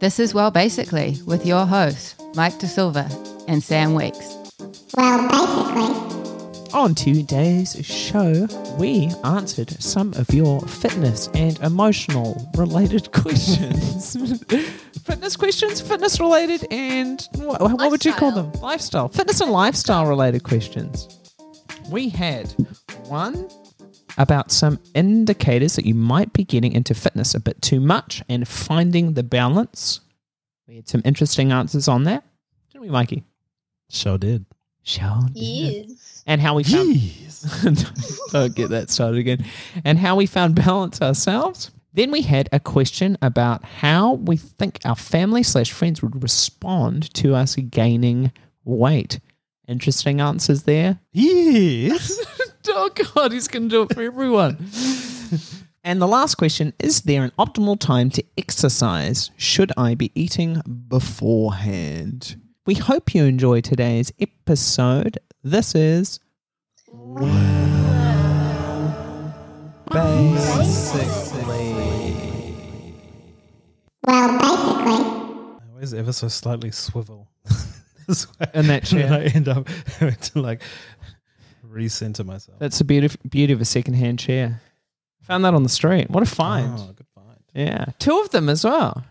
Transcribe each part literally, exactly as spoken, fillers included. This is Well Basically with your hosts, Mike DeSilva and Sam Weeks. Well, basically. On today's show, we answered some of your fitness and emotional related questions. Fitness questions, fitness related, and what, what would you call them? Lifestyle. Fitness and lifestyle related questions. We had one about some indicators that you might be getting into fitness a bit too much and finding the balance. We had some interesting answers on that, didn't we, Mikey? Sure did. Sure did. Yes. And how we found... Yes. Don't get that started again. And how we found balance ourselves. Then we had a question about how we think our family slash friends would respond to us gaining weight. Interesting answers there. Yes. Oh, God, he's going to do it for everyone. And the last question, is there an optimal time to exercise? Should I be eating beforehand? We hope you enjoy today's episode. This is Well, Basically. Well, Basically. I always ever so slightly swivel this way. In that chair. And I end up having to, like... recenter myself. That's the beauty beauty of a secondhand chair. Found that on the street. What a find! Oh, good find. Yeah, two of them as well.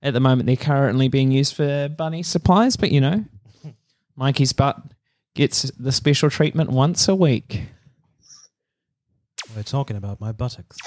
At the moment, they're currently being used for bunny supplies, but you know, Mikey's butt gets the special treatment once a week. We're talking about my buttocks.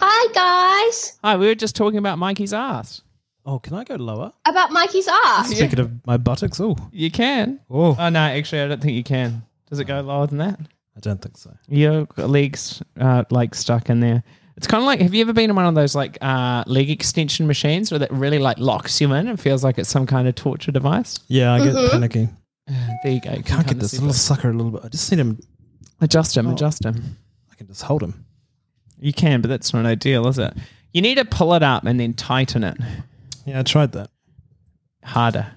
Hi guys. Hi. We were just talking about Mikey's ass. Oh, can I go lower? About Mikey's ass. Speaking yeah. of my buttocks, oh, you can. Oh. Oh no, actually, I don't think you can. Does it go lower than that? I don't think so. Your legs uh, like stuck in there. It's kind of like, have you ever been in one of those like uh, leg extension machines where that really like locks you in and feels like it's some kind of torture device? Yeah, I mm-hmm. get panicky. Uh, there you go. You I can't get this little sucker a little bit. I just need him. Adjust him, oh. adjust him. I can just hold him. You can, but that's not ideal, is it? You need to pull it up and then tighten it. Yeah, I tried that. Harder.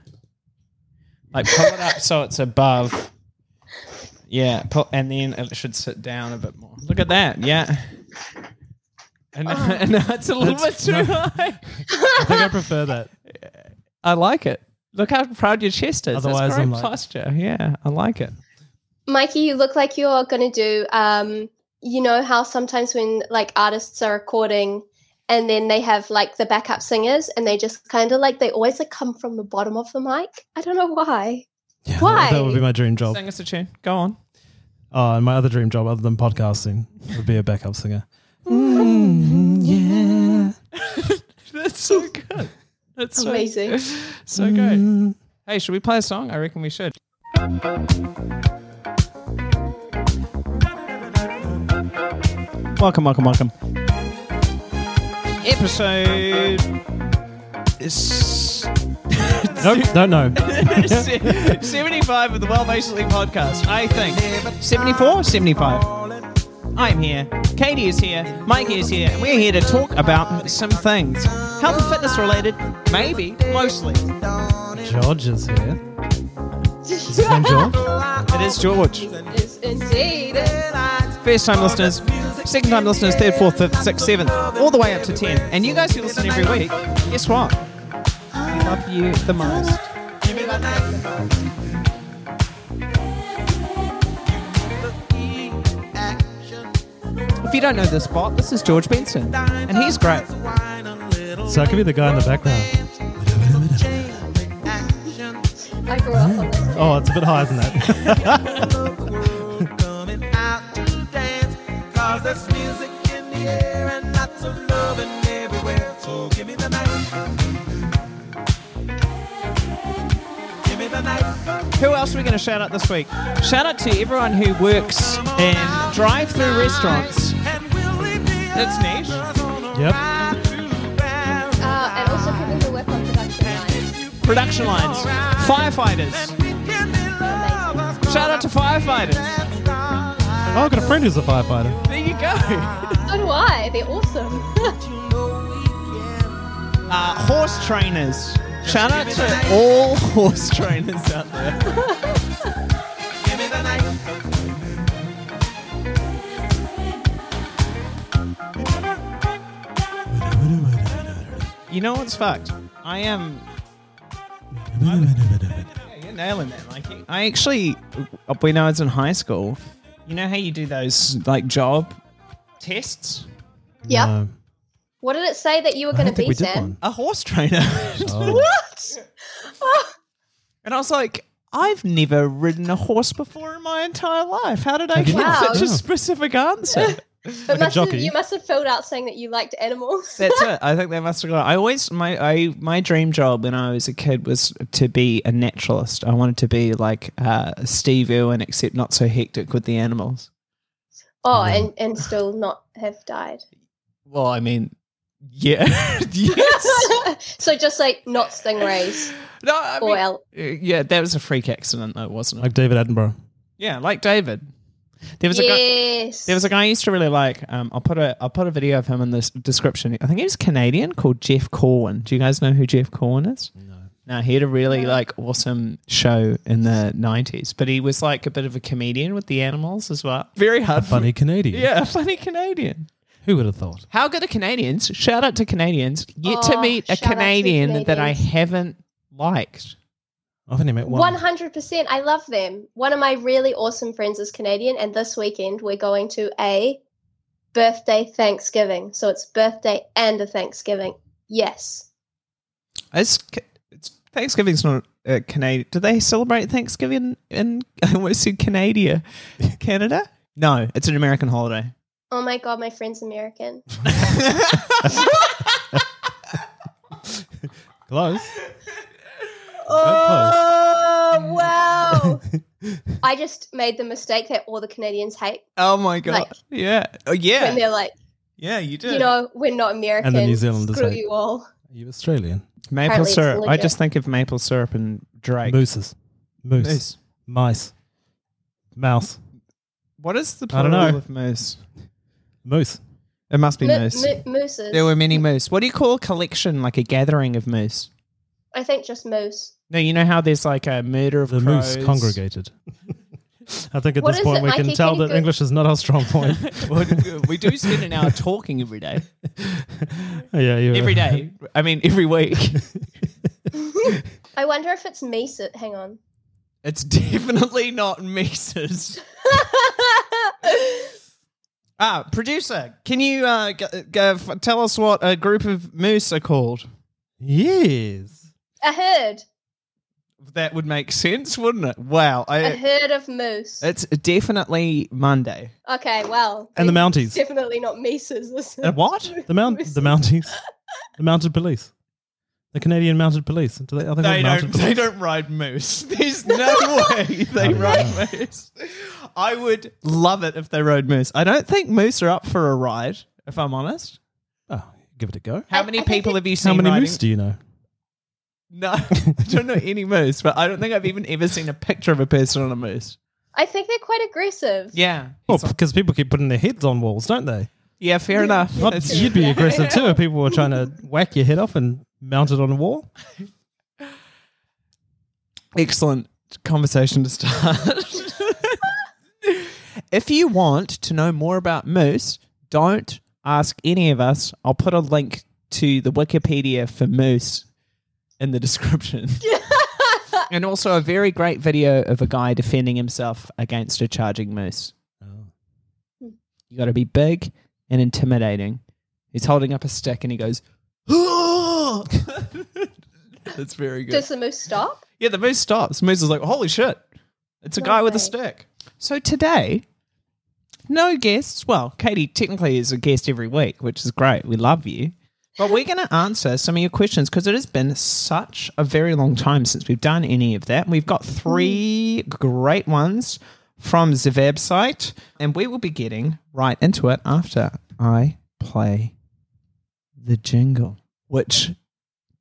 Like pull it up so it's above... Yeah, and then it should sit down a bit more. Look at that, yeah. And, oh. and it's a little That's, bit too no, high. I think I prefer that. I like it. Look how proud your chest is. Otherwise, it's great I'm like... posture. Yeah, I like it. Mikey, you look like you're going to do, um, you know how sometimes when like artists are recording and then they have like the backup singers and they just kind of like, they always like come from the bottom of the mic. I don't know why. Yeah, why? That would be my dream job. Sing us a tune. Go on. Oh, and my other dream job, other than podcasting, would be a backup singer. Mm, yeah. That's so good. That's amazing. So, so mm. good. Hey, should we play a song? I reckon we should. Welcome, welcome, welcome. Episode is... Nope, don't know. seventy-five of the Well Basically podcast, I think. seventy-four? seventy-five. I'm here. Katie is here. Mikey is here. We're here to talk about some things. Health and fitness related, maybe, mostly. George is here. Is his name George? It is George. It is indeed. First time listeners, second time listeners, third, fourth, fifth, sixth, seventh, all the way up to ten. And you guys who listen every week, guess what? I love you the most. Give me that night. If you don't know this bot, this is George Benson, and he's great. So I could be the guy in the background. I grew up on this. Oh, it's a bit higher than that. Who else are we going to shout out this week? Shout out to everyone who works in drive-through restaurants. That's niche. Yep. Uh, and also people who work on production lines. Production lines. Firefighters. Amazing. Shout out to firefighters. Oh, I've got a friend who's a firefighter. There you go. So do I. They're awesome. uh, horse trainers. Shout out to all horse trainers out there. You know what's fucked? I am... You're nailing that, Mikey. I actually, when I was in high school, you know how you do those, like, job tests? Yeah. No. What did it say that you were going to be, Sam? A horse trainer. Oh. What? Oh. And I was like, I've never ridden a horse before in my entire life. How did I get wow. such a specific answer? But like must have, you must have filled out saying that you liked animals. That's it. I think they must have. Gone. I always my I my dream job when I was a kid was to be a naturalist. I wanted to be like uh, Steve Irwin, except not so hectic with the animals. Oh, yeah. and, and still not have died. Well, I mean, yeah, yes. So just like not stingrays. No, I or mean, el- yeah, that was a freak accident, though, wasn't it? Like David Attenborough. Yeah, like David. There was yes. a guy. There was a guy I used to really like. Um, I'll put a I'll put a video of him in the description. I think he was Canadian, called Jeff Corwin. Do you guys know who Jeff Corwin is? No. No, he had a really like awesome show in the nineties, but he was like a bit of a comedian with the animals as well. Very hard. A funny Canadian. Yeah, a funny Canadian. Who would have thought? How good are Canadians? Shout out to Canadians. Yet oh, to meet a Canadian that I haven't liked. I've only met one. one hundred percent. I love them. One of my really awesome friends is Canadian, and this weekend we're going to a birthday Thanksgiving. So it's birthday and a Thanksgiving. Yes. It's, it's Thanksgiving's not uh, Canadian. Do they celebrate Thanksgiving in, I almost said Canada. Canada? No, it's an American holiday. Oh, my God, my friend's American. Close. Oh, wow. I just made the mistake that all the Canadians hate. Oh, my God. Like, yeah. Oh, yeah. When they're like, yeah, you do. You know, we're not American. And the New Zealanders Screw hate. You all. Are you Australian? Maple Apparently syrup. I just think of maple syrup and Drake. Mooses. Moose. Moose. Mice. Mouse. What is the plural of moose? Moose. It must be m- moose. M- mooses. There were many moose. What do you call a collection, like a gathering of moose? I think just moose. No, you know how there's like a murder of the crows? Moose congregated. I think at what this point it, we Mikey, can tell can that go- English is not our strong point. We do spend an hour talking every day. Yeah, you every day. I mean, every week. I wonder if it's meese. Hang on. It's definitely not meeses. Ah, producer, can you uh, g- g- tell us what a group of moose are called? Yes. A herd. That would make sense, wouldn't it? Wow. I, a herd of moose. It's definitely Monday. Okay, well. And the Mounties. Definitely not meeses. Uh, what? The mount, the Mounties. The Mounted Police. The Canadian Mounted Police. Do they, are they, they, don't, police? They don't ride moose. There's no way they ride moose. I would love it if they rode moose. I don't think moose are up for a ride, if I'm honest. Oh, give it a go. How I, many I people have you seen? How many riding? Moose do you know? No, I don't know any moose, but I don't think I've even ever seen a picture of a person on a moose. I think they're quite aggressive. Yeah. Well, because people keep putting their heads on walls, don't they? Yeah, fair enough. Well, you'd be aggressive too if people were trying to whack your head off and mount it on a wall. Excellent conversation to start. If you want to know more about moose, don't ask any of us. I'll put a link to the Wikipedia for moose in the description. And also a very great video of a guy defending himself against a charging moose. Oh. You got to be big and intimidating. He's holding up a stick and he goes, "Oh!" That's very good. Does the moose stop? Yeah, the moose stops. The moose is like, holy shit. It's a no guy way. With a stick. So today, no guests. Well, Katie technically is a guest every week, which is great. We love you. But we're going to answer some of your questions because it has been such a very long time since we've done any of that. We've got three great ones from the website, and we will be getting right into it after I play the jingle. Which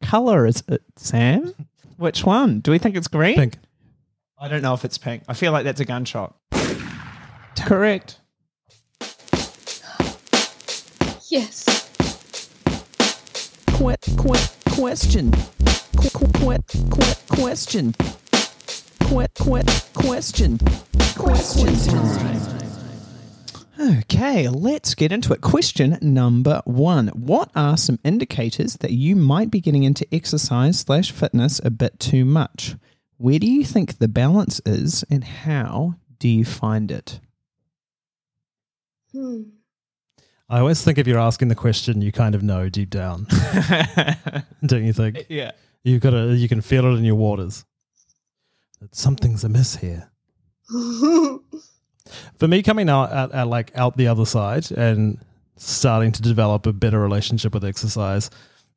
colour is it, Sam? Which one? Do we think it's green? Pink. I don't know if it's pink. I feel like that's a gunshot. Correct. Yes. Quit, quit, question. Quit, quit, quit, question. Quit, quit, question. Question. Okay. Okay, let's get into it. Question number one. What are some indicators that you might be getting into exercise slash fitness a bit too much? Where do you think the balance is and how do you find it? Hmm. I always think if you're asking the question, you kind of know deep down. Don't you think? Yeah. You've got to, you can feel it in your waters. That something's amiss here. For me, coming out, out, out like out the other side and starting to develop a better relationship with exercise,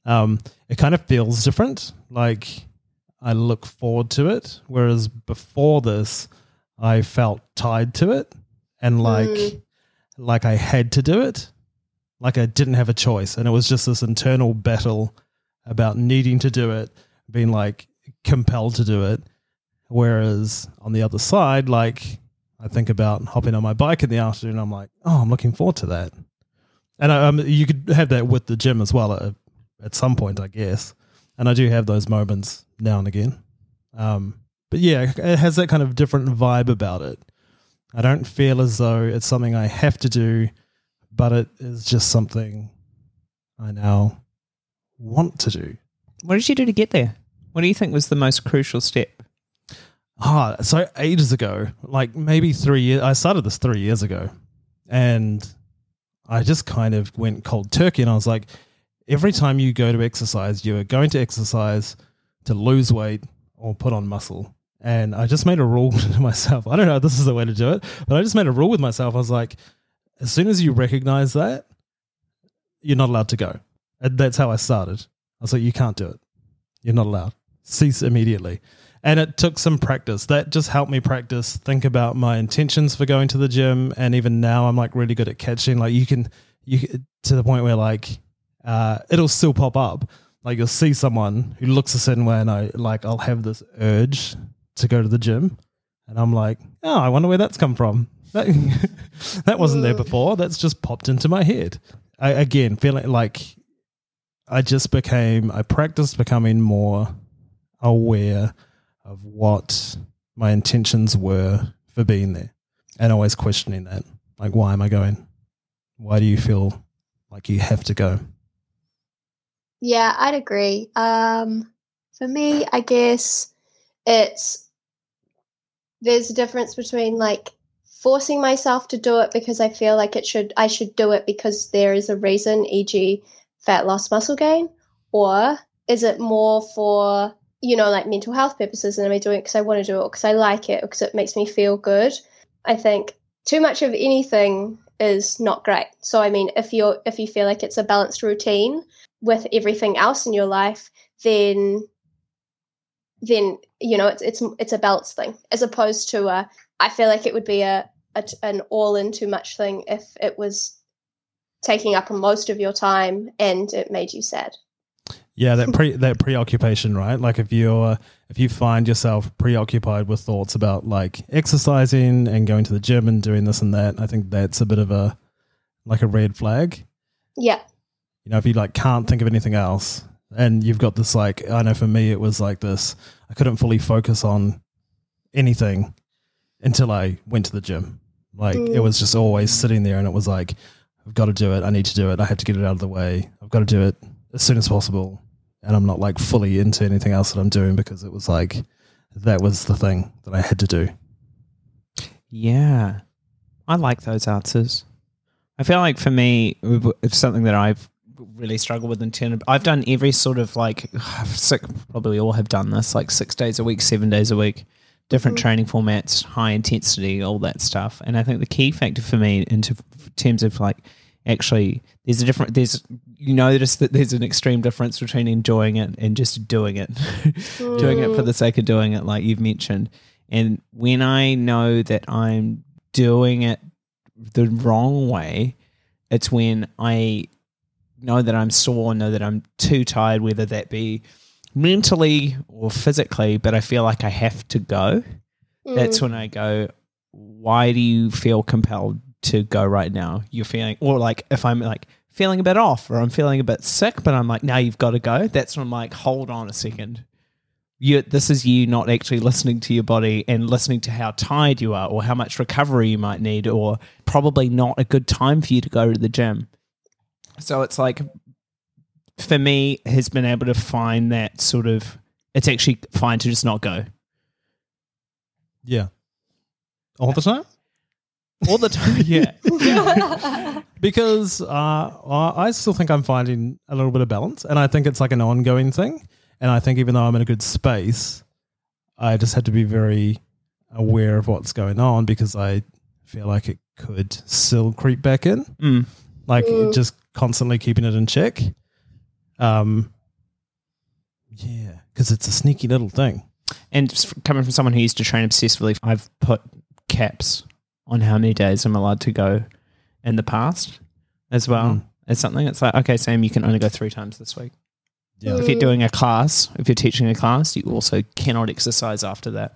um, it kind of feels different. Like I look forward to it, whereas before this, I felt tied to it and like mm. like I had to do it, like I didn't have a choice, and it was just this internal battle about needing to do it, being like compelled to do it. Whereas on the other side, like I think about hopping on my bike in the afternoon, I'm like, oh, I'm looking forward to that. And I, um, you could have that with the gym as well at, at some point, I guess. And I do have those moments now and again. Um, but yeah, it has that kind of different vibe about it. I don't feel as though it's something I have to do, but it is just something I now want to do. What did you do to get there? What do you think was the most crucial step? Ah, oh, so ages ago, like maybe three years, I started this three years ago and I just kind of went cold turkey, and I was like, every time you go to exercise, you are going to exercise to lose weight or put on muscle. And I just made a rule to myself. I don't know if this is the way to do it, but I just made a rule with myself. I was like, as soon as you recognize that, you're not allowed to go. And that's how I started. I was like, you can't do it. You're not allowed. Cease immediately. And it took some practice. That just helped me practice, think about my intentions for going to the gym. And even now I'm like really good at catching. Like you can, you to the point where like uh, it'll still pop up. Like you'll see someone who looks a certain way and I like I'll have this urge to go to the gym. And I'm like, oh, I wonder where that's come from. That, that wasn't there before. That's just popped into my head. I, again, feeling like I just became, I practiced becoming more aware of what my intentions were for being there and always questioning that. Like, why am I going? Why do you feel like you have to go? Yeah, I'd agree. Um, for me, I guess it's, there's a difference between like forcing myself to do it because I feel like it should, I should do it because there is a reason, for example, fat loss, muscle gain, or is it more for, you know, like mental health purposes, and am I doing it because I want to do it or because I like it or because it makes me feel good? I think too much of anything is not great. So, I mean, if you're if you feel like it's a balanced routine with everything else in your life, then, then you know, it's it's it's a balanced thing as opposed to a, I feel like it would be a, a an all-in too much thing if it was taking up most of your time and it made you sad. Yeah, that pre that preoccupation, right? Like if you're if you find yourself preoccupied with thoughts about like exercising and going to the gym and doing this and that, I think that's a bit of a like a red flag. Yeah. You know, if you like can't think of anything else and you've got this like, I know for me it was like this, I couldn't fully focus on anything until I went to the gym. Like mm. it was just always sitting there and it was like, I've got to do it, I need to do it, I have to get it out of the way, I've got to do it as soon as possible. And I'm not like fully into anything else that I'm doing because it was like that was the thing that I had to do. Yeah, I like those answers. I feel like for me, it's something that I've really struggled with in terms of, I've done every sort of like sick, probably all have done this, like six days a week, seven days a week, different mm-hmm. training formats, high intensity, all that stuff. And I think the key factor for me in terms of like actually there's a different there's you notice that there's an extreme difference between enjoying it and just doing it mm. doing it for the sake of doing it, like you've mentioned. And when I know that I'm doing it the wrong way, it's when I know that I'm sore, know that I'm too tired, whether that be mentally or physically, but I feel like I have to go. mm. That's when I go, why do you feel compelled to go right now? You're feeling, or like if I'm like feeling a bit off or I'm feeling a bit sick, but I'm like, now you've got to go. That's when I'm like, hold on a second. you, this is you not actually listening to your body and listening to how tired you are or how much recovery you might need, or probably not a good time for you to go to the gym. So it's like, for me, has been able to find that sort of, it's actually fine to just not go. Yeah. All the time? All the time, yeah. Because uh, I still think I'm finding a little bit of balance, and I think it's like an ongoing thing. And I think even though I'm in a good space, I just have to be very aware of what's going on, because I feel like it could still creep back in. Mm. Like mm. just constantly keeping it in check. Um, yeah, because it's a sneaky little thing. And just coming from someone who used to train obsessively, I've put caps on how many days I'm allowed to go in the past as well mm. as something. It's like, okay, Sam, you can only go three times this week. Yeah. If you're doing a class, if you're teaching a class, you also cannot exercise after that.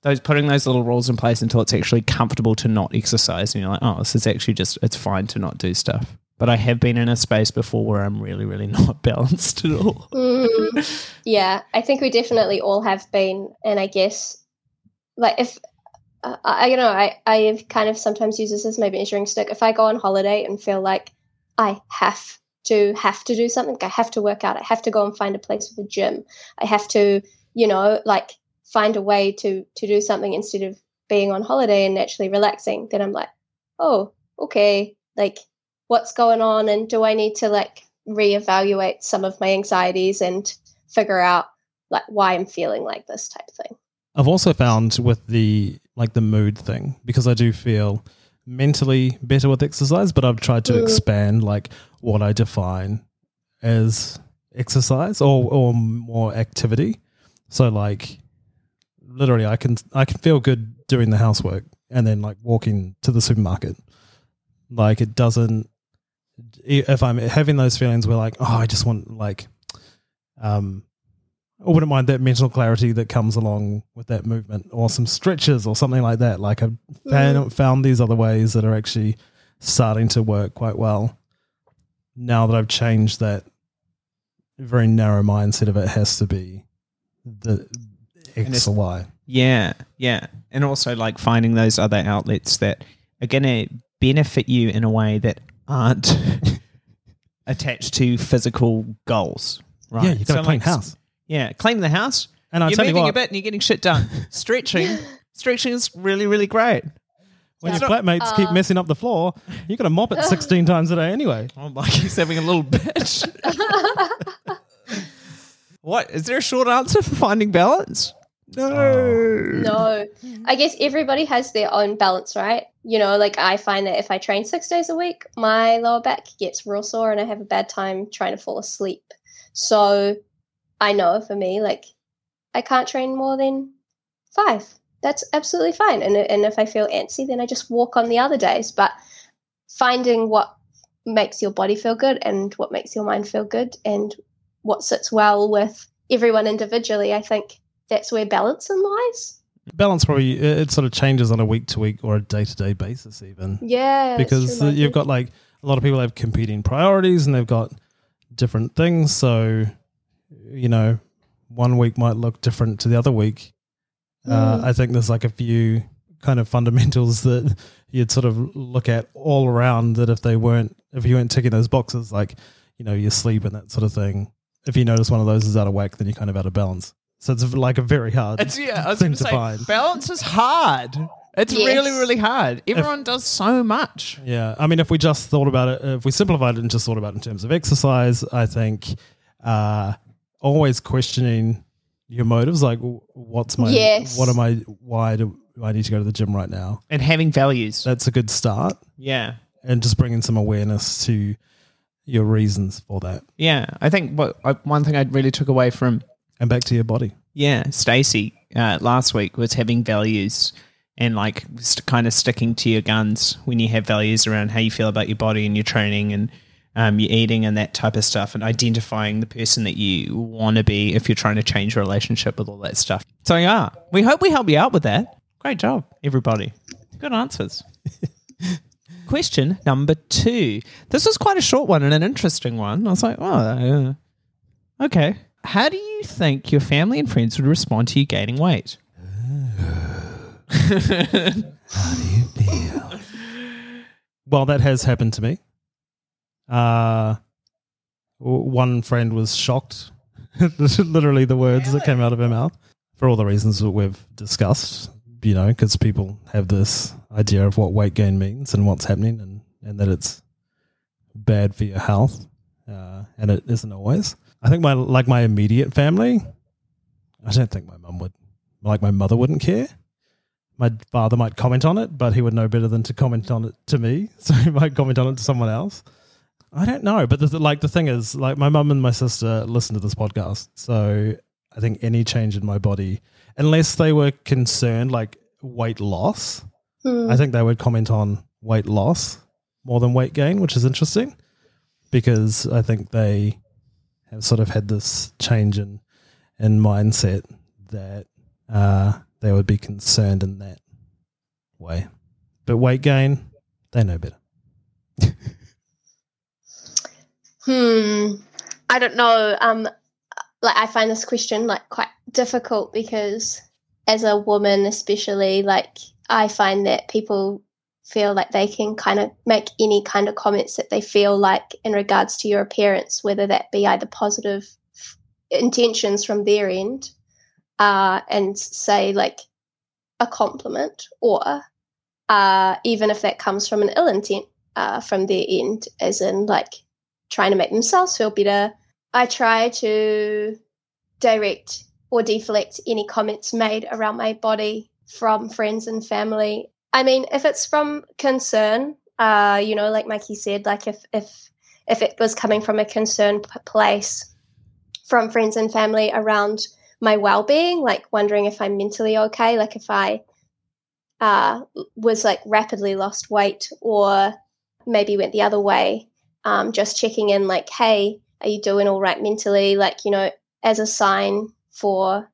Those putting those little rules in place until it's actually comfortable to not exercise, and you're like, oh, this is actually just, it's fine to not do stuff. But I have been in a space before where I'm really, really not balanced at all. Mm, yeah, I think we definitely all have been. And I guess, like, if, uh, I you know, I, I kind of sometimes use this as my measuring stick. If I go on holiday and feel like I have to, have to do something, I have to work out, I have to go and find a place with a gym, I have to, you know, like find a way to, to do something instead of being on holiday and naturally relaxing, then I'm like, oh, okay, like, what's going on, and do I need to like reevaluate some of my anxieties and figure out like why I'm feeling like this type of thing. I've also found with the like the mood thing, because I do feel mentally better with exercise, but I've tried to mm. expand like what I define as exercise or, or more activity. So like literally I can I can feel good doing the housework and then like walking to the supermarket. Like it doesn't, if I'm having those feelings where like, oh, I just want like, um, I wouldn't mind that mental clarity that comes along with that movement, or some stretches or something like that. Like I've found, found these other ways that are actually starting to work quite well now that I've changed that very narrow mindset of it has to be the X or Y. Yeah, yeah. And also like finding those other outlets that are going to benefit you in a way that aren't attached to physical goals, right? Yeah, you got to so clean like, house. Yeah, clean the house. And I tell you what, you're moving a bit and you're getting shit done. Stretching, stretching is really, really great. When yeah. your flatmates uh, keep messing up the floor, you got to mop it sixteen times a day anyway. Oh, Mikey's having a little bitch. What is there a short answer for finding balance? No. Oh. No. I guess everybody has their own balance, right? You know, like I find that if I train six days a week, my lower back gets real sore and I have a bad time trying to fall asleep. So I know for me, like I can't train more than five. That's absolutely fine. And, and if I feel antsy, then I just walk on the other days. But finding what makes your body feel good and what makes your mind feel good and what sits well with everyone individually, I think that's where balance in lies. Balance probably, it sort of changes on a week-to-week or a day-to-day basis even. Yeah. Because true, you've got like, a lot of people have competing priorities and they've got different things. So, you know, one week might look different to the other week. Mm. Uh, I think there's like a few kind of fundamentals that you'd sort of look at all around that if they weren't, if you weren't ticking those boxes, like, you know, your sleep and that sort of thing. If you notice one of those is out of whack, then you're kind of out of balance. So it's like a very hard it's, yeah, I was thing to say, find. Balance is hard. It's yes. really, really hard. Everyone if, does so much. Yeah. I mean, if we just thought about it, if we simplified it and just thought about it in terms of exercise, I think uh, always questioning your motives, like what's my, yes. what am I, why do I need to go to the gym right now? And having values. That's a good start. Yeah. And just bringing some awareness to your reasons for that. Yeah. I think what I, one thing I really took away from and back to your body. Yeah, Stacey uh, last week was having values and like st- kind of sticking to your guns when you have values around how you feel about your body and your training and um, your eating and that type of stuff, and identifying the person that you want to be if you're trying to change your relationship with all that stuff. So yeah, we hope we help you out with that. Great job, everybody. Good answers. Question number two. This was quite a short one and an interesting one. I was like, oh, uh, okay. How do you think your family and friends would respond to you gaining weight? How do you feel? Well, that has happened to me. Uh, one friend was shocked. Literally the words really? that came out of her mouth, for all the reasons that we've discussed, you know, because people have this idea of what weight gain means and what's happening, and, and that it's bad for your health, uh, and it isn't always. I think my like my immediate family, I don't think my mum would, like my mother wouldn't care. My father might comment on it, but he would know better than to comment on it to me, so he might comment on it to someone else. I don't know, but the, like the thing is, like my mum and my sister listen to this podcast, so I think any change in my body, unless they were concerned like weight loss, mm. I think they would comment on weight loss more than weight gain, which is interesting because I think they have sort of had this change in in mindset that uh, they would be concerned in that way. But weight gain, they know better. Hmm. I don't know. Um, like I find this question like quite difficult because as a woman especially, like I find that people feel like they can kind of make any kind of comments that they feel like in regards to your appearance, whether that be either positive intentions from their end uh, and say like a compliment or uh, even if that comes from an ill intent uh, from their end, as in like trying to make themselves feel better. I try to direct or deflect any comments made around my body from friends and family. I mean, if it's from concern, uh, you know, like Mikey said, like if if if it was coming from a concerned place from friends and family around my well-being, like wondering if I'm mentally okay, like if I uh, was like rapidly lost weight or maybe went the other way, Um, just checking in like, hey, are you doing all right mentally? Like, you know, as a sign for,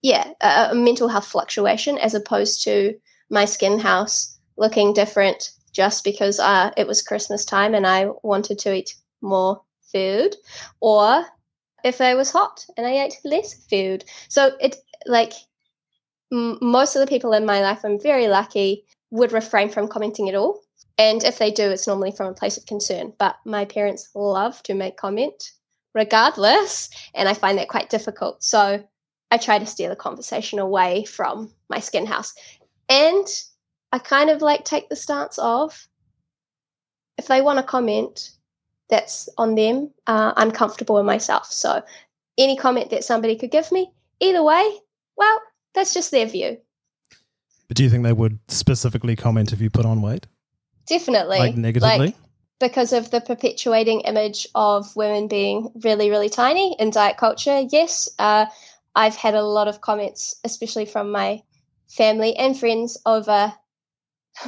yeah, a, a mental health fluctuation as opposed to my skin house looking different just because uh, it was Christmas time and I wanted to eat more food, or if I was hot and I ate less food. So it like m- most of the people in my life, I'm very lucky, would refrain from commenting at all. And if they do, it's normally from a place of concern. But my parents love to make comment regardless, and I find that quite difficult. So I try to steer the conversation away from my skin house. And I kind of like take the stance of if they want to comment, that's on them. Uh, I'm comfortable in myself. So any comment that somebody could give me, either way, well, that's just their view. But do you think they would specifically comment if you put on weight? Definitely. Like negatively? Like, because of the perpetuating image of women being really, really tiny in diet culture, yes. Uh, I've had a lot of comments, especially from my family and friends over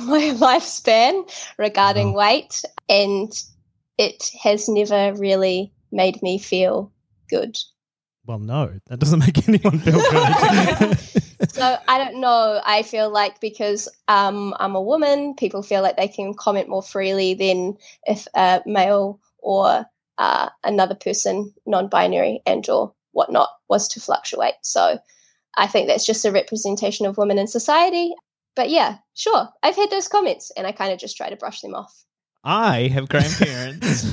my lifespan regarding oh. weight, and it has never really made me feel good. Well, no, that doesn't make anyone feel good. So I don't know. I feel like because um, I'm a woman, people feel like they can comment more freely than if a male or uh, another person, non-binary and or whatnot, was to fluctuate. So I think that's just a representation of women in society. But yeah, sure, I've had those comments and I kind of just try to brush them off. I have grandparents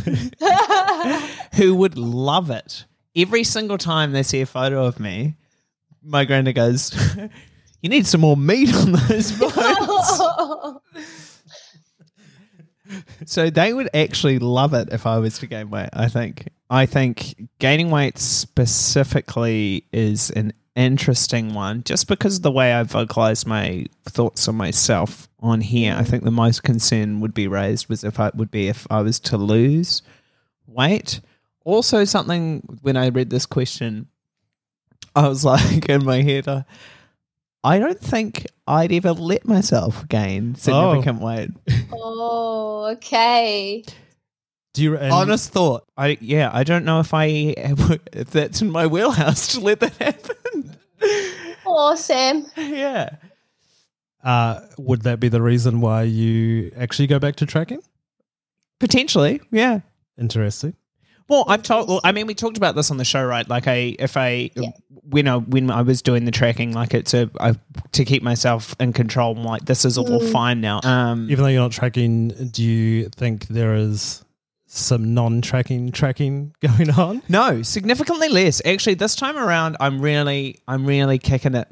who would love it. Every single time they see a photo of me, my granddad goes, "You need some more meat on those bones." So they would actually love it if I was to gain weight, I think. I think gaining weight specifically is an interesting one just because of the way I vocalized my thoughts on myself on here. I think the most concern would be raised was if I would be if I was to lose weight. Also, something when I read this question, I was like in my head, uh, I don't think I'd ever let myself gain significant oh. weight. Oh, okay. Do you um, honest thought? I yeah, I don't know if I if that's in my wheelhouse to let that happen. Oh, Sam. Yeah. Uh, would that be the reason why you actually go back to tracking? Potentially, yeah. Interesting. Well, I've told. I mean, we talked about this on the show, right? Like, I if I yeah. when I when I was doing the tracking, like it's a I, to keep myself in control. I'm like, this is all mm. fine now. Um, Even though you're not tracking, do you think there is some non-tracking tracking going on? No, significantly less. Actually, this time around, I'm really I'm really kicking it.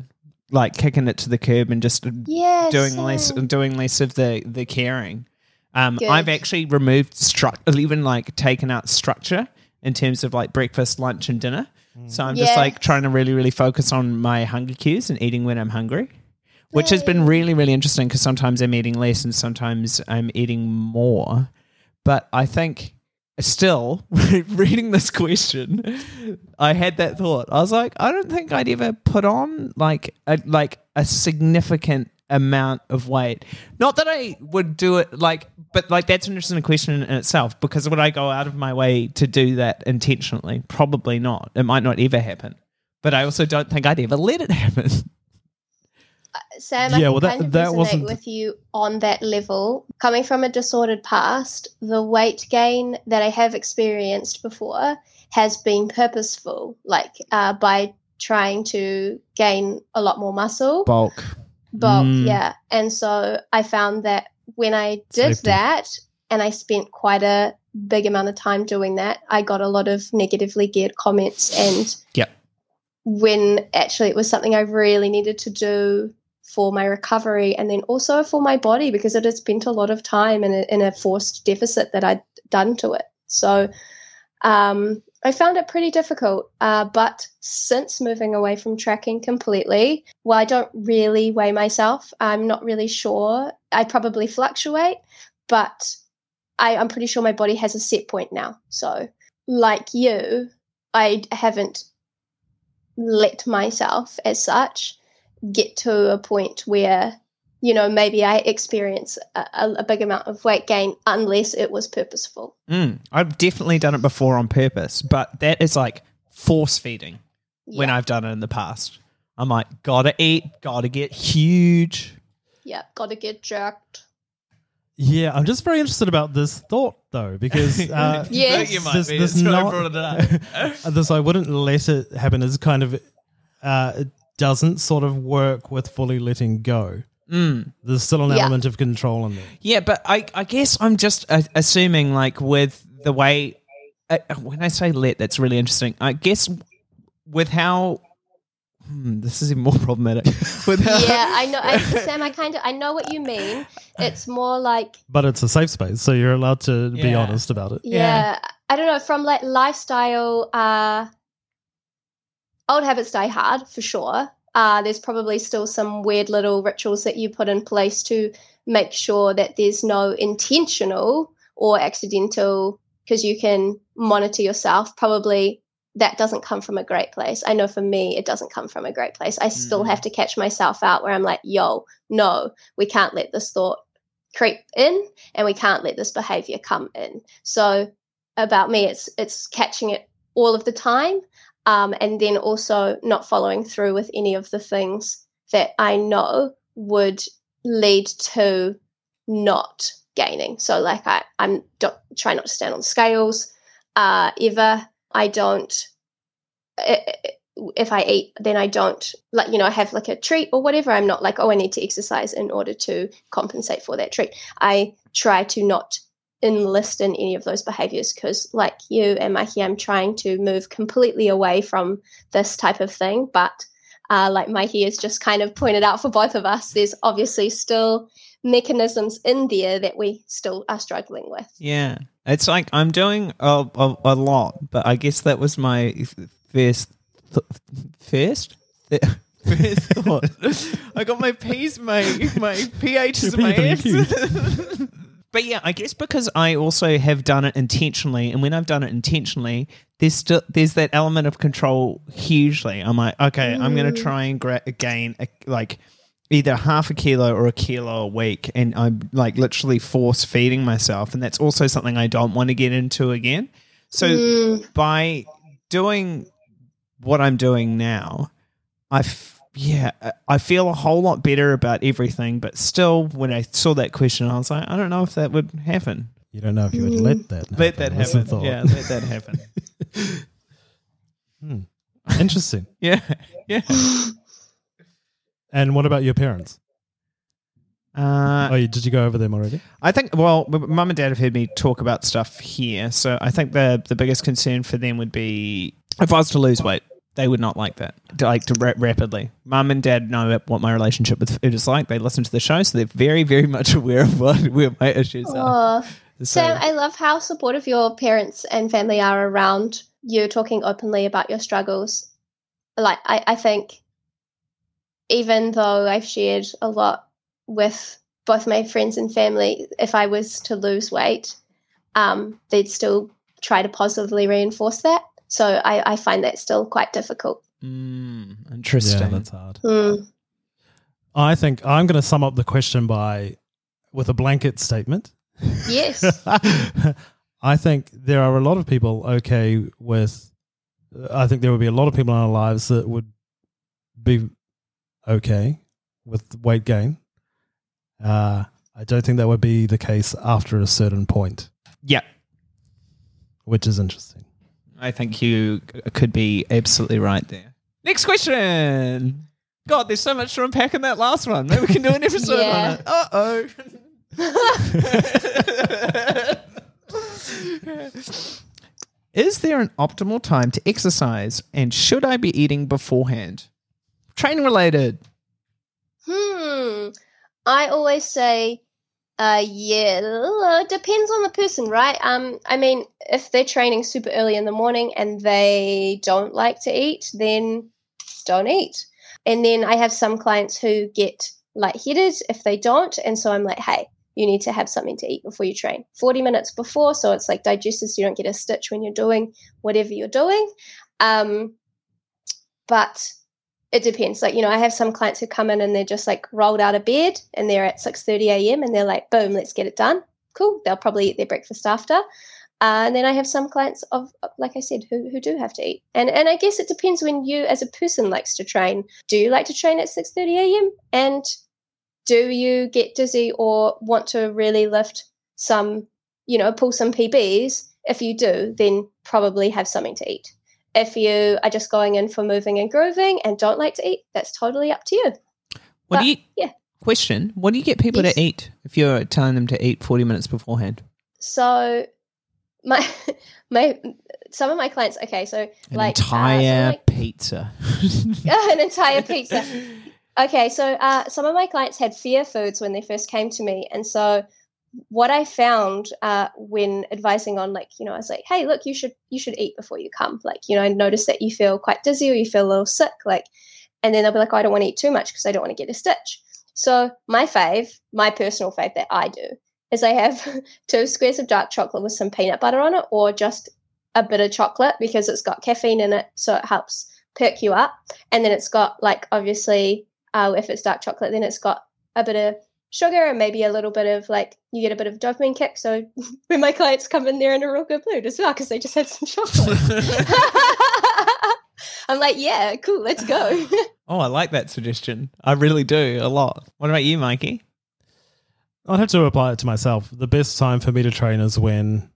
Like kicking it to the curb and just yeah, doing same. less doing less of the, the caring. Um, Good. I've actually removed struct, even like taken out structure in terms of like breakfast, lunch, and dinner. Mm. So I'm yeah. just like trying to really, really focus on my hunger cues and eating when I'm hungry, which Yay. has been really, really interesting because sometimes I'm eating less and sometimes I'm eating more. But I think still reading this question, I had that thought. I was like, I don't think I'd ever put on like a, like a significant amount of weight. Not that I would do it like, but like that's an interesting question in itself because would I go out of my way to do that intentionally? Probably not. It might not ever happen. But I also don't think I'd ever let it happen. Uh, Sam, yeah, I can well, that, kind of that resonate wasn't... with you on that level. Coming from a disordered past, the weight gain that I have experienced before has been purposeful, like uh, by trying to gain a lot more muscle. Bulk. Bulk, mm. yeah. And so I found that when I did Safety. that and I spent quite a big amount of time doing that, I got a lot of negatively geared comments and yep. when actually it was something I really needed to do for my recovery and then also for my body because it had spent a lot of time in a, in a forced deficit that I'd done to it. So um, I found it pretty difficult. Uh, but since moving away from tracking completely, well, I don't really weigh myself. I'm not really sure. I probably fluctuate, but I, I'm pretty sure my body has a set point now. So like you, I haven't let myself as such get to a point where, you know, maybe I experience a, a big amount of weight gain unless it was purposeful. Mm, I've definitely done it before on purpose, but that is like force feeding yeah. when I've done it in the past. I'm like, gotta eat, gotta get huge. Yeah, gotta get jacked. Yeah, I'm just very interested about this thought though, because uh, yes. you might this, be. This That's not, why I brought it up. This I wouldn't let it happen is kind of uh, it doesn't sort of work with fully letting go. Mm. There's still an yeah. element of control in there. Yeah, but I, I guess I'm just uh, assuming like with the way uh, when I say let, that's really interesting. I guess with how. Hmm, this is even more problematic. yeah, I know, I, Sam. I kind of I know what you mean. It's more like, but it's a safe space, so you're allowed to yeah. be honest about it. Yeah. yeah, I don't know. From like lifestyle, uh, old habits die hard for sure. Uh, there's probably still some weird little rituals that you put in place to make sure that there's no intentional or accidental, because you can monitor yourself. Probably. That doesn't come from a great place. I know for me, it doesn't come from a great place. I still mm. have to catch myself out where I'm like, yo, no, we can't let this thought creep in and we can't let this behavior come in. So about me, it's it's catching it all of the time um, and then also not following through with any of the things that I know would lead to not gaining. So like I I'm don't, try not to stand on scales uh, ever. I don't, if I eat, then I don't, like, you know, I have like a treat or whatever. I'm not like, oh, I need to exercise in order to compensate for that treat. I try to not enlist in any of those behaviors because like you and Mikey, I'm trying to move completely away from this type of thing. But uh, like Mikey has just kind of pointed out for both of us, there's obviously still mechanisms in there that we still are struggling with. Yeah. It's like I'm doing a, a, a lot, but I guess that was my first, th- first, th- first thought. I got my P's, my my P H's, and my F's. But yeah, I guess because I also have done it intentionally, and when I've done it intentionally, there's still there's that element of control hugely. I'm like, okay, mm. I'm going to try and gra- gain a, like either half a kilo or a kilo a week, and I'm like literally force feeding myself, and that's also something I don't want to get into again. So mm. by doing what I'm doing now, I f- yeah I feel a whole lot better about everything. But still, when I saw that question, I was like, I don't know if that would happen. You don't know if you would let that happen. Let that happen. Yeah, let that happen. hmm. Interesting. yeah. Yeah. And what about your parents? Uh, oh, did you go over them already? I think, well, mum and dad have heard me talk about stuff here. So I think the, the biggest concern for them would be if I was to lose weight. They would not like that, like to rap rapidly. Mum and dad know what my relationship with food is like. They listen to the show, so they're very, very much aware of what, where my issues Aww. are. So, Sam, I love how supportive your parents and family are around you talking openly about your struggles. Like, I, I think even though I've shared a lot with both my friends and family, if I was to lose weight, um, they'd still try to positively reinforce that. So I, I find that still quite difficult. Mm, interesting. Yeah, that's hard. Mm. I think I'm going to sum up the question by with a blanket statement. Yes. I think there are a lot of people okay with – I think there would be a lot of people in our lives that would be okay with weight gain. Uh, I don't think that would be the case after a certain point. Yeah. Which is interesting. I think you could be absolutely right there. Next question. God, there's so much to unpack in that last one. Maybe we can do an episode yeah. on it. Uh-oh. Is there an optimal time to exercise and should I be eating beforehand? Training related. Hmm. I always say... Uh, yeah, depends on the person, right? Um, I mean, if they're training super early in the morning and they don't like to eat, then don't eat. And then I have some clients who get lightheaded if they don't. And so I'm like, hey, you need to have something to eat before you train. forty minutes before, so it's like digested so you don't get a stitch when you're doing whatever you're doing. Um, but... It depends. Like, you know, I have some clients who come in and they're just like rolled out of bed and they're at six thirty a.m. and they're like, boom, let's get it done. Cool. They'll probably eat their breakfast after. Uh, and then I have some clients of, like I said, who who do have to eat. And and I guess it depends when you as a person likes to train. Do you like to train at six thirty a.m.? And do you get dizzy or want to really lift some, you know, pull some P Bs? If you do, then probably have something to eat. If you are just going in for moving and grooving and don't like to eat, that's totally up to you. What but, do you? Yeah. Question: what do you get people yes. to eat if you're telling them to eat forty minutes beforehand? So, my my some of my clients. Okay, so an like entire uh, like, pizza. an entire pizza. Okay, so uh, some of my clients had fear foods when they first came to me, and so. What I found uh, when advising on, like, you know, I was like, hey, look, you should you should eat before you come. Like, you know, I noticed that you feel quite dizzy or you feel a little sick. Like, and then they'll be like, oh, I don't want to eat too much because I don't want to get a stitch. So my fave, my personal fave that I do is I have two squares of dark chocolate with some peanut butter on it or just a bit of chocolate because it's got caffeine in it. So it helps perk you up. And then it's got, like, obviously, uh, if it's dark chocolate, then it's got a bit of sugar and maybe a little bit of, like, you get a bit of dopamine kick. So when my clients come in, they're in a real good mood as well because they just had some chocolate. I'm like, yeah, cool, let's go. Oh, I like that suggestion. I really do a lot. What about you, Mikey? I'd have to apply it to myself. The best time for me to train is when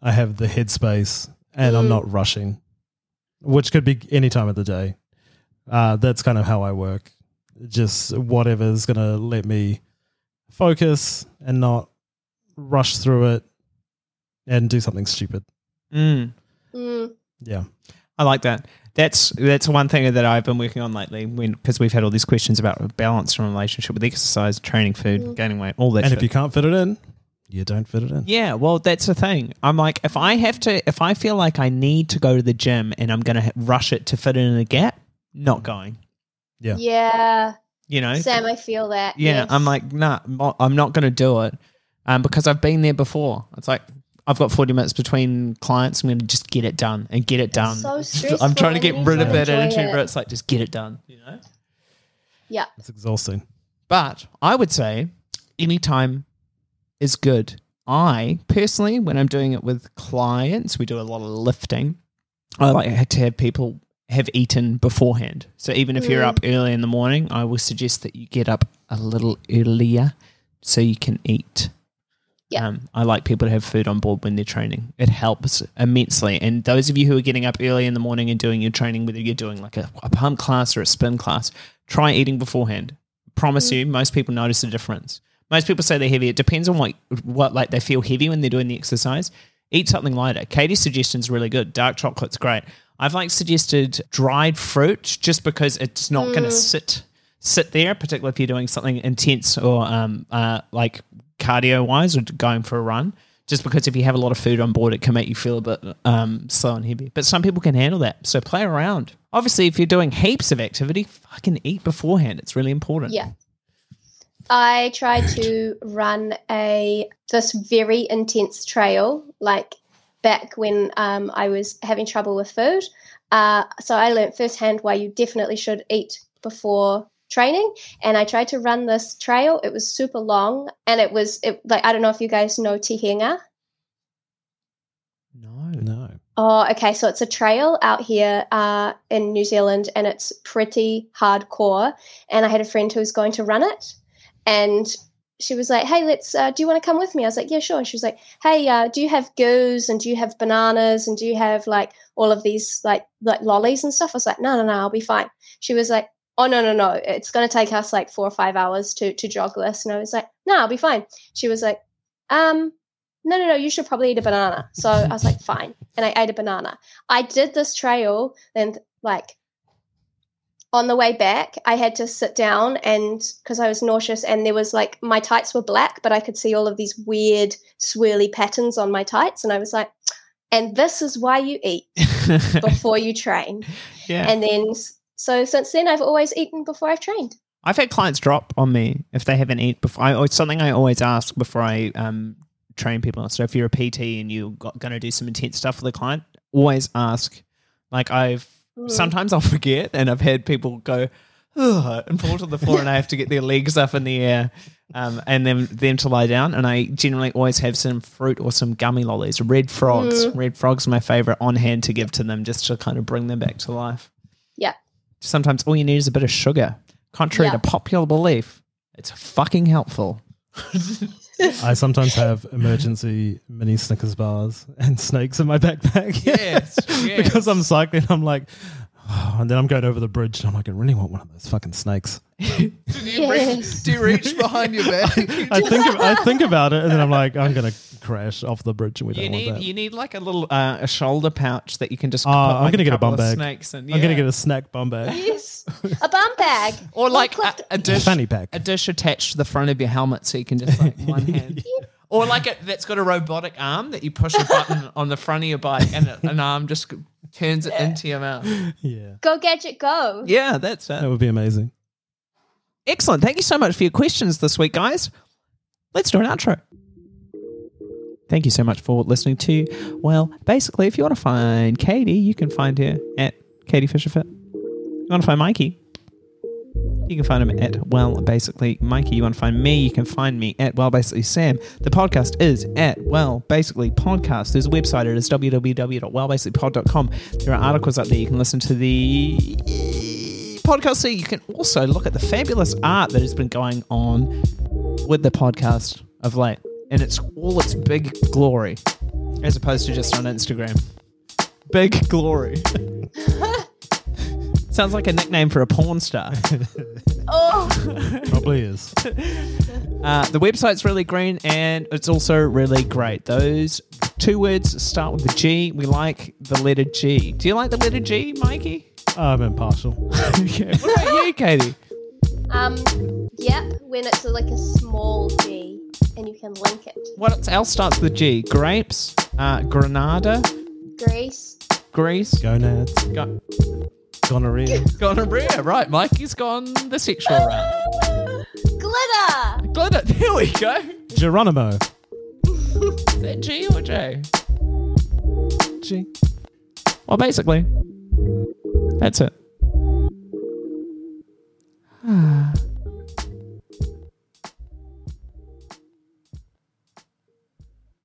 I have the headspace and mm. I'm not rushing, which could be any time of the day. Uh, that's kind of how I work. Just whatever's going to let me focus and not rush through it and do something stupid. Mm. Mm. Yeah. I like that. That's that's one thing that I've been working on lately because we've had all these questions about balance in relationship with exercise, training, food, mm. gaining weight, all that and shit. And if you can't fit it in, you don't fit it in. Yeah, well, that's the thing. I'm like, if I have to, if I feel like I need to go to the gym and I'm going to rush it to fit in a gap, not going. Yeah. Yeah. You know, Sam, I feel that. Yeah, yes. I'm like, nah, I'm not going to do it um, because I've been there before. It's like I've got forty minutes between clients. I'm going to just get it done and get it done. So stressful. I'm trying to get rid of that attitude where it's like, just get it done, you know? Yeah. It's exhausting. But I would say any time is good. I personally, when I'm doing it with clients, we do a lot of lifting. I like to have people have eaten beforehand. So even if you're up early in the morning, I will suggest that you get up a little earlier so you can eat. Yeah. Um, I like people to have food on board when they're training. It helps immensely. And those of you who are getting up early in the morning and doing your training, whether you're doing like a, a pump class or a spin class, try eating beforehand. Promise you, most people notice the difference. Most people say they're heavy. It depends on what, what like they feel heavy when they're doing the exercise. Eat something lighter. Katie's suggestion is really good. Dark chocolate's great. I've like suggested dried fruit just because it's not mm. going to sit sit there, particularly if you're doing something intense or um uh like cardio wise or going for a run. Just because if you have a lot of food on board, it can make you feel a bit um, slow and heavy. But some people can handle that. So play around. Obviously, if you're doing heaps of activity, fucking eat beforehand. It's really important. Yeah. I tried to run a this very intense trail, like back when um, I was having trouble with food. Uh, so I learned firsthand why you definitely should eat before training, and I tried to run this trail. It was super long, and it was it, like I don't know if you guys know Te Henga. No, no. Oh, okay. So it's a trail out here uh, in New Zealand, and it's pretty hardcore. And I had a friend who was going to run it, and she was like, "Hey, let's. Uh, do you want to come with me?" I was like, "Yeah, sure." And she was like, "Hey, uh, do you have goos and do you have bananas and do you have like all of these like like lollies and stuff?" I was like, "No, no, no, I'll be fine." She was like, "Oh, no, no, no, it's going to take us like four or five hours to, to jog this." And I was like, "No, I'll be fine." She was like, um, no, no, no, you should probably eat a banana. So I was like, fine. And I ate a banana. I did this trail, and like on the way back, I had to sit down and because I was nauseous, and there was like my tights were black, but I could see all of these weird swirly patterns on my tights. And I was like, and this is why you eat before you train. Yeah. And then so since then, I've always eaten before I've trained. I've had clients drop on me if they haven't eaten before. I, it's something I always ask before I um, train people. So if you're a P T and you're going to do some intense stuff with a client, always ask. Like I've mm. sometimes I'll forget, and I've had people go and fall to the floor, and I have to get their legs up in the air um, and then them to lie down. And I generally always have some fruit or some gummy lollies, red frogs. Mm. Red frogs are my favorite on hand to give to them just to kind of bring them back to life. Yeah. Sometimes all you need is a bit of sugar. Contrary yep. to popular belief, it's fucking helpful. I sometimes have emergency mini Snickers bars and snakes in my backpack. Yes, yes. Because I'm cycling, I'm like, oh, and then I'm going over the bridge, and I'm like, I really want one of those fucking snakes. do, you reach, do you reach behind your back? I, I, think of, I think about it, and then I'm like, I'm going to crash off the bridge, and we you don't need, want that. You need like a little uh, a shoulder pouch that you can just oh, put I'm like gonna a get a bum bag. Snakes in. Yeah. I'm going to get a snack bum bag. Yes, a bum bag. Or like a, a dish. A fanny pack. A dish attached to the front of your helmet so you can just like one hand. Yeah. Or like a, that's got a robotic arm that you push a button on the front of your bike and it, an arm just turns it into your mouth. Yeah. Go Gadget Go. Yeah, that's it. That would be amazing. Excellent. Thank you so much for your questions this week, guys. Let's do an outro. Thank you so much for listening to, well, basically, if you want to find Katie, you can find her at Katie Fisher-Fit. If you want to find Mikey, you can find him at Well Basically Mikey. You want to find me, you can find me at Well Basically Sam. The podcast is at Well Basically Podcast. There's a website, it is w w w dot well basically pod dot com. There are articles up there. You can listen to the podcast. So you can also look at the fabulous art that has been going on with the podcast of late. And it's all its big glory, as opposed to just on Instagram. Big glory. Sounds like a nickname for a porn star. Oh, probably is. Uh, the website's really green, and it's also really great. Those two words start with the G. We like the letter G. Do you like the letter G, Mikey? Uh, I'm impartial. Okay. What about you, Katie? Um, yep. When it's like a small G, and you can link it. What else starts with G? Grapes, uh, Granada, Greece, Greece, gonads. Go- Gonorrhea. Gonorrhea, right. Mikey's gone the sexual route. Glitter. Glitter, there we go. Geronimo. Is that G or J? G. Well, basically, that's it.